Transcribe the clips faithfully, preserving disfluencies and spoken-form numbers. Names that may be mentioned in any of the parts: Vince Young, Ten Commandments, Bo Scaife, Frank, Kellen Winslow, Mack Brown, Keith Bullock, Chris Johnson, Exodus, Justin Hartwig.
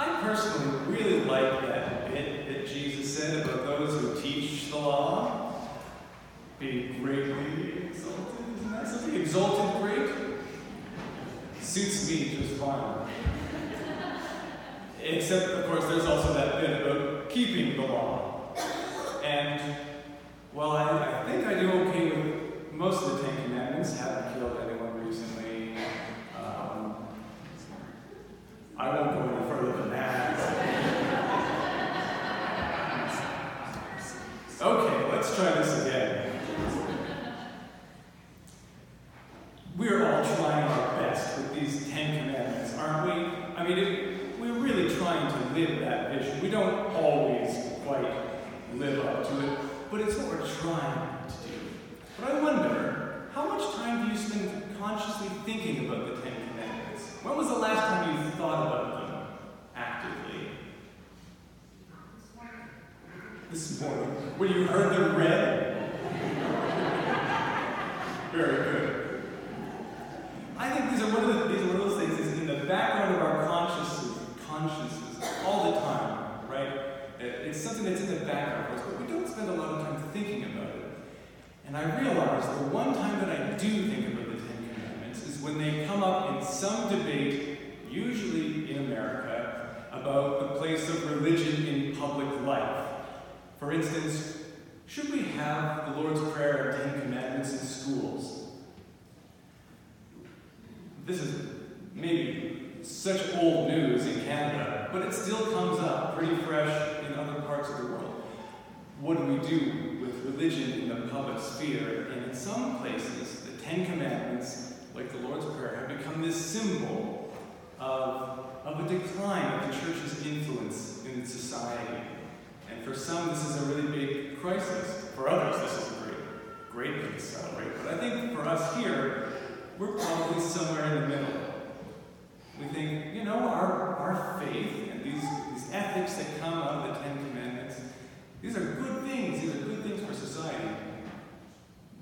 I personally really like that bit that Jesus said about those who teach the law. Be greatly exalted, isn't that something? Exalted great? Suits me just fine. Except, of course, there's also that bit about keeping the law. And, well, I, I think I do okay with most of the Ten Commandments. Haven't killed anyone recently. Um, I won't go any further than that. Okay, let's try this again. We're all trying our best with these Ten Commandments, aren't we? I mean, if really trying to live that vision. We don't always quite live up to it, but it's what we're trying to do. But I wonder, how much time do you spend consciously thinking about the Ten Commandments? When was the last time you thought about them actively? This morning. When you heard them read? Very good. I think these are one of the, these are one of those things that's in the background of our consciousness consciences all the time, right? It's something that's in the background of us, but we don't spend a lot of time thinking about it. And I realize the one time that I do think about the Ten Commandments is when they come up in some debate, usually in America, about the place of religion in public life. For instance, should we have the Lord's Prayer and Ten Commandments in schools? This is maybe such old news in Canada, but it still comes up pretty fresh in other parts of the world. What do we do with religion in the public sphere? And in some places, the Ten Commandments, like the Lord's Prayer, have become this symbol of, of a decline of the church's influence in society. And for some, this is a really big crisis. For others, this is a great, great thing to celebrate. But I think for us here, we're probably somewhere in the middle. We think, you know, our, our faith and these, these ethics that come out of the Ten Commandments, these are good things, these are good things for society.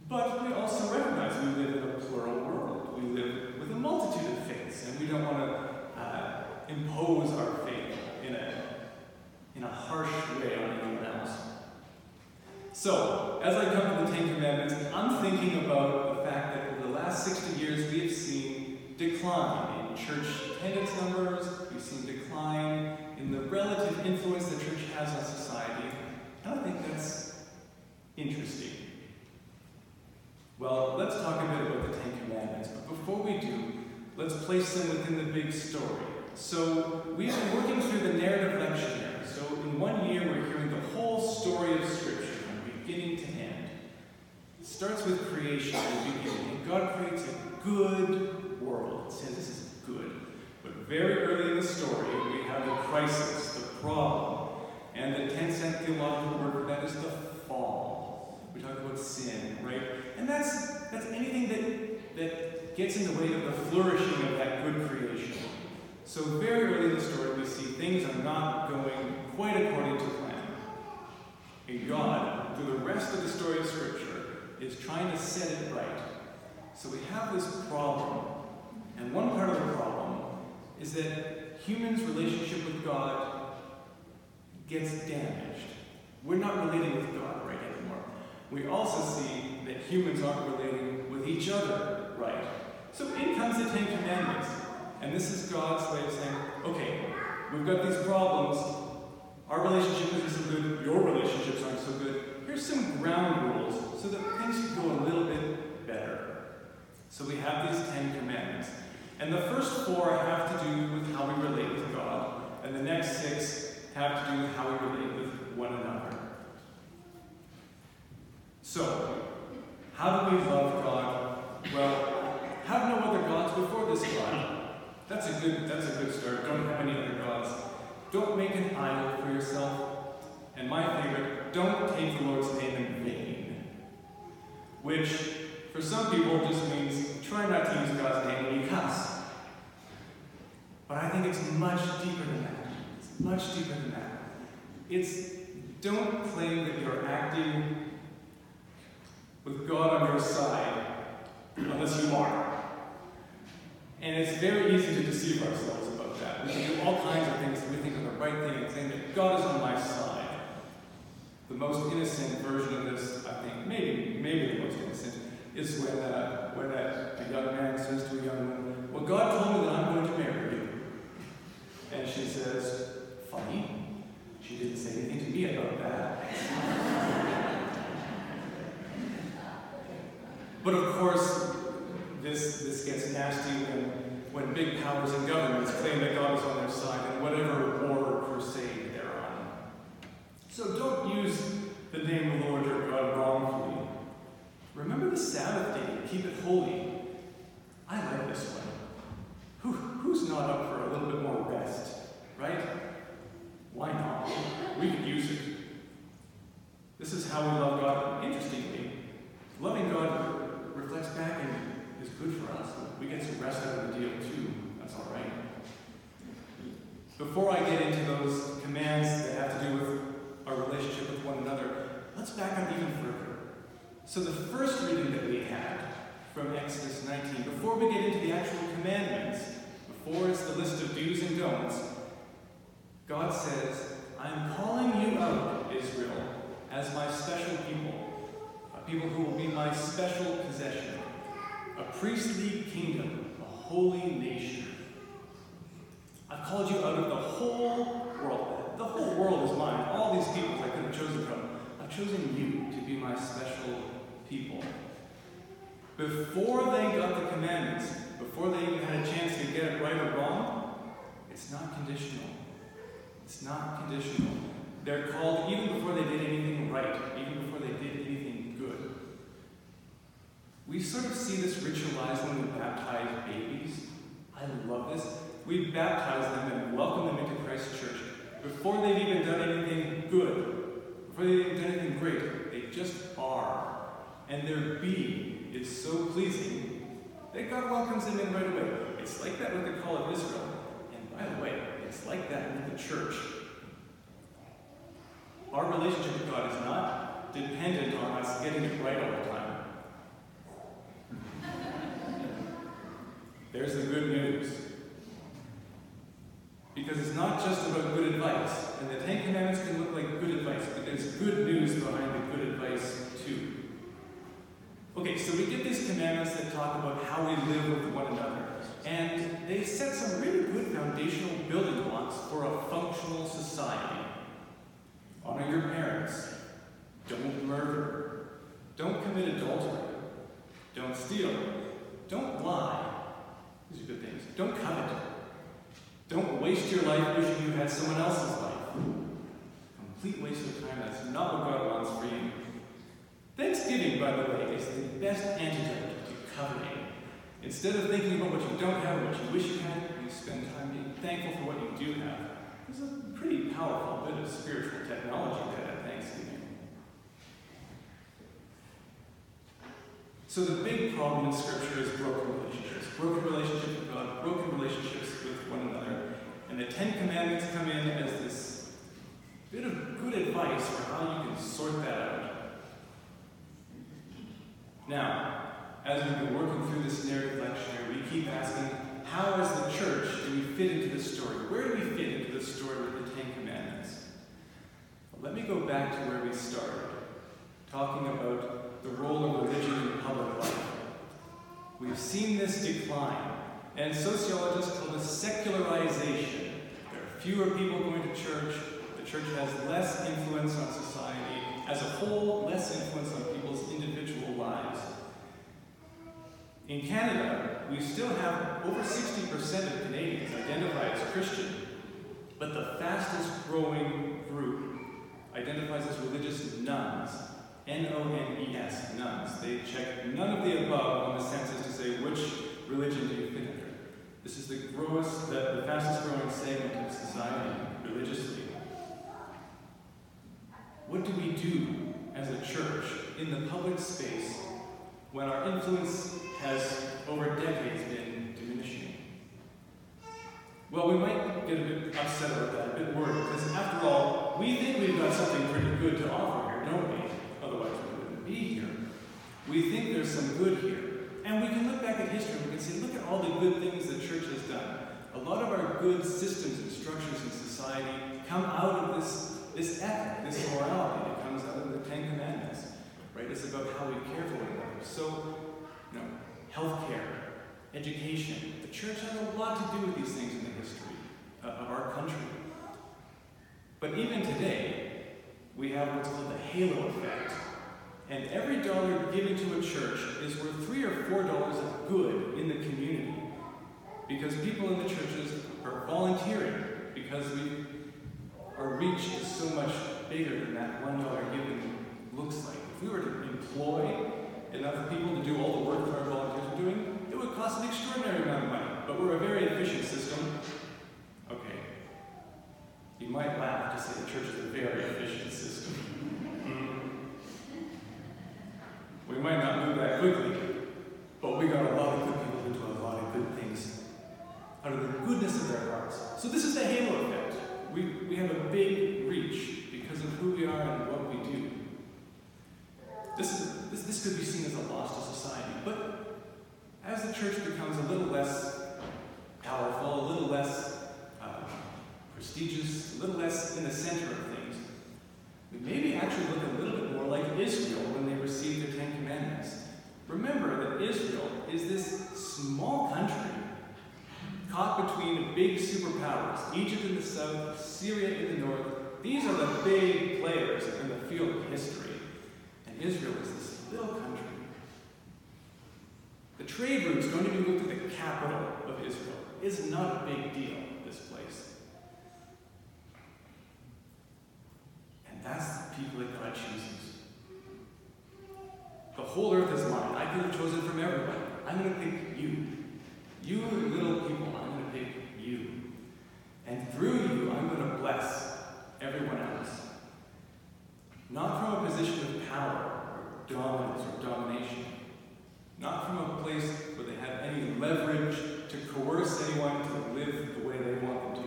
But we also recognize we live in a plural world. We live with a multitude of faiths, and we don't want to uh, impose our faith in a, in a harsh way on anyone else. So, as I come to the Ten Commandments, I'm thinking about the fact that over the last sixty years we have seen decline church attendance numbers, we've seen decline in the relative influence the church has on society, and I think that's interesting. Well, let's talk a bit about the Ten Commandments, but before we do, let's place them within the big story. So, we've been working through the narrative lectionary, so in one year we're hearing the whole story of Scripture from beginning to end. It starts with creation in the beginning. God creates a good world. Says this is good. But very early in the story, we have the crisis, the problem, and the ten-cent theological word for that is the fall. We talk about sin, right? And that's that's anything that, that gets in the way of the flourishing of that good creation. So very early in the story, we see things are not going quite according to plan. And God, through the rest of the story of Scripture, is trying to set it right. So we have this problem. And one part of the problem is that humans' relationship with God gets damaged. We're not relating with God right anymore. We also see that humans aren't relating with each other right. So in comes the Ten Commandments. And this is God's way of saying, okay, we've got these problems. Our relationship isn't so good. Your relationships aren't so good. Here's some ground rules so that things can go a little bit better. So we have these Ten Commandments. And the first four have to do with how we relate with God, and the next six have to do with how we relate with one another. So, how do we love God? Well, have no other gods before this God. That's a good, that's a good start. Don't have any other gods. Don't make an idol for yourself. And my favorite, don't take the Lord's name in vain. Which, for some people, it just means try not to use God's name when you cuss. But I think it's much deeper than that. It's much deeper than that. It's don't claim that you're acting with God on your side unless you are. And it's very easy to deceive ourselves about that. We can do all kinds of things that we think right thing and claim that God is on my side. The most innocent version of this, I think, maybe maybe the most innocent, is when, uh, when a, a young man says to a young woman, well, God told me that I'm going to marry you. And she says, funny, she didn't say anything to me about that. But of course, this this gets nasty when, when big powers and governments claim that God is on their side in whatever war or crusade they're on. So don't use the name of the Lord your God wrongfully. Remember the Sabbath day, keep it holy. I like this one. Who, who's not up for a little bit more rest, right? Why not? We could use it. This is how we love God. Interestingly, loving God reflects back and is good for us. We get some rest out of the deal too. That's all right. Before I get into those commands that have to do with our relationship with one another, let's back up even further. So the first reading that we had from Exodus nineteen, before we get into the actual commandments, before it's the list of do's and don'ts, God says, I am calling you out, Israel, as my special people, a people who will be my special possession, a priestly kingdom, a holy nation. I've called you out of the whole world. The whole world is mine. All these peoples I could have chosen from. I've chosen you to be my special people. Before they got the commandments, before they even had a chance to get it right or wrong, it's not conditional. It's not conditional. They're called even before they did anything right, even before they did anything good. We sort of see this ritualized when we baptize babies. I love this. We baptize them and welcome them into Christ's church before they've even done anything good, before they've even done anything great. They just are. And their being is so pleasing that God welcomes them in right away. It's like that with the call of Israel. And by the way, it's like that with the church. Our relationship with God is not dependent on us getting it right all the time. There's the good news. Because it's not just about good advice. And the Ten Commandments can look like good advice, but there's good news behind the good advice too. Okay, so we get these commandments that talk about how we live with one another. And they set some really good foundational building blocks for a functional society. Honor your parents. Don't murder. Don't commit adultery. Don't steal. Don't lie. These are good things. Don't covet. Don't waste your life wishing you had someone else's life. Complete waste of time. That's not what God wants for you. Thanksgiving, by the way, is the best antidote to coveting. Instead of thinking about what you don't have or what you wish you had, you spend time being thankful for what you do have. There's a pretty powerful bit of spiritual technology there at Thanksgiving. So the big problem in Scripture is broken relationships. Broken relationships with God, broken relationships with one another. And the Ten Commandments come in as this bit of good advice for how you can sort that out. Now, as we've been working through this narrative lectionary, we keep asking, how as the church do we fit into this story? Where do we fit into this story with the Ten Commandments? Well, let me go back to where we started, talking about the role of religion in public life. We've seen this decline, and sociologists call this secularization. There are fewer people going to church. The church has less influence on society. As a whole, less influence on people's individual lives. In Canada, we still have over sixty percent of Canadians identify as Christian, but the fastest growing group identifies as religious nuns, N O N E S, nuns. They check none of the above on the census to say which religion do you fit under. This is the, growest, the, the fastest growing segment of society religiously. What do we do as a church in the public space when our influence has over decades been diminishing? Well, we might get a bit upset about that, a bit worried, because after all, we think we've got something pretty good to offer here, don't we? Otherwise, we wouldn't be here. We think there's some good here. And we can look back at history and we can say, look at all the good things the church has done. A lot of our good systems and structures in society society come out of this, this ethic, this morality that comes out of the Ten Commandments, right? It's about how we care for one another. So, you know, healthcare, education. The church has a lot to do with these things in the history uh, of our country. But even today, we have what's called the halo effect. And every dollar given to a church is worth three or four dollars of good in the community. Because people in the churches are volunteering, because we, our reach is so much bigger than that one dollar given looks like. If we were to employ enough people to do all the work that our volunteers are doing, it would cost an extraordinary amount of money. But we're a very efficient system. Okay. You might laugh to say the church is a very efficient system. We might not move that quickly, but we got a lot of good people who do a lot of good things out of the goodness of their hearts. So this is the halo effect. We, we have a big reach because of who we are and what we do. This, is, this, this could be seen as a loss to society, but as the church becomes a little less powerful, a little less uh, prestigious, a little less in the center of things, we maybe actually look a little bit more like Israel when they received the Ten Commandments. Remember that Israel is this small country caught between big superpowers, Egypt in the south, Syria in the north. These are the big players in the field of history. And Israel is this little country. The trade route is going to be looked at the capital of Israel. It's not a big deal, this place. And that's the people that God chooses. The whole earth is mine. I could have chosen from everyone. I'm going to pick you. You little people, I'm going to pick you. And through you, I'm going to bless everyone else. Not from a position of power, or dominance, or domination. Not from a place where they have any leverage to coerce anyone to live the way they want them to.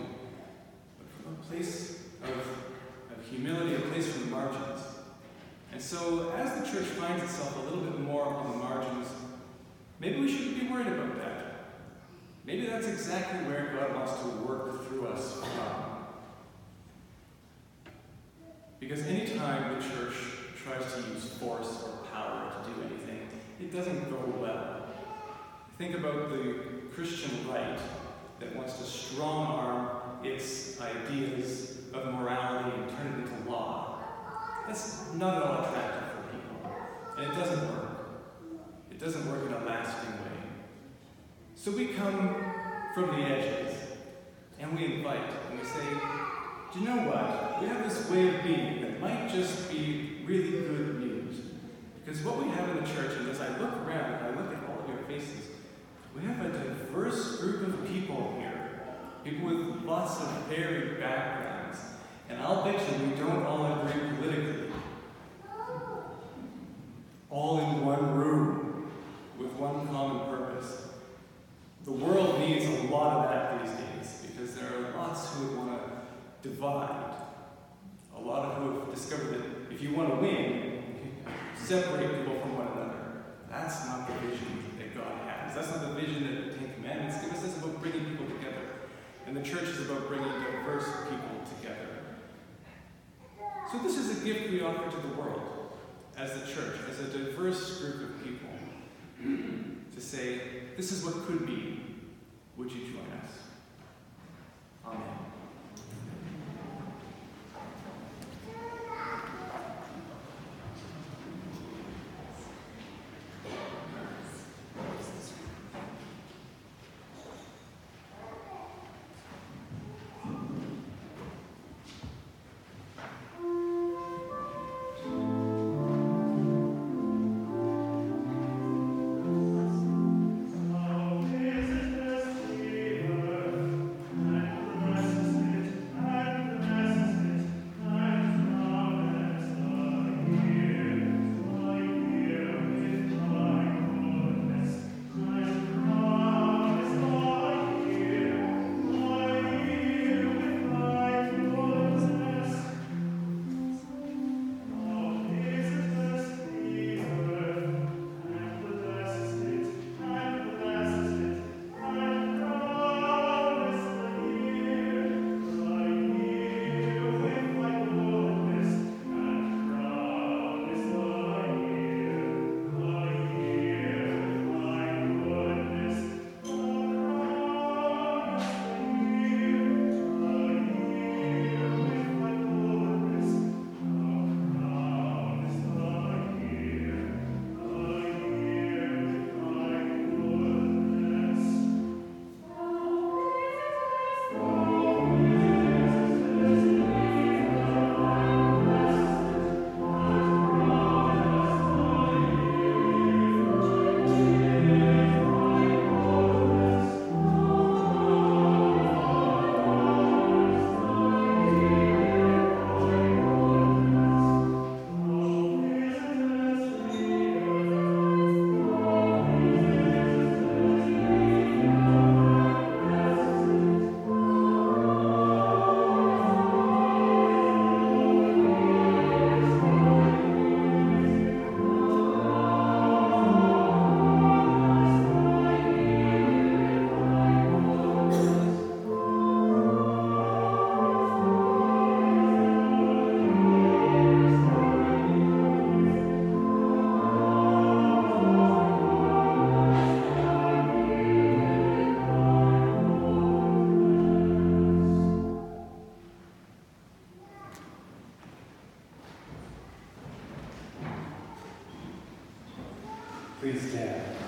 But from a place of, of humility, a place from the margins. And so, as the church finds itself a little bit more on the margins, maybe we shouldn't be worried about that. Maybe that's exactly where God wants to work through us from. Because anytime the church tries to use force or power to do anything, it doesn't go well. Think about the Christian right that wants to strong-arm its ideas of morality and turn it into law. That's not at all attractive for people. And it doesn't work. It doesn't work in a lasting way. So we come from the edges, and we invite, and we say, do you know what? We have this way of being that might just be really good news. Because what we have in the church, and as I look around, and I look at all of your faces, we have a diverse group of people here. People with lots of varied backgrounds. And I'll bet you we don't all agree politically. All in one room, with one common purpose. The world needs a lot of that these days, because there are lots who want to divide. A lot of who have discovered that if you want to win, separate people from one another. That's not the vision that God has. That's not the vision that the Ten Commandments give us. It's about bringing people together. And the church is about bringing diverse people together. So this is a gift we offer to the world, as the church, as a diverse group of people, to say, this is what could be. Would you join us? Amen. Thank you. Please stand.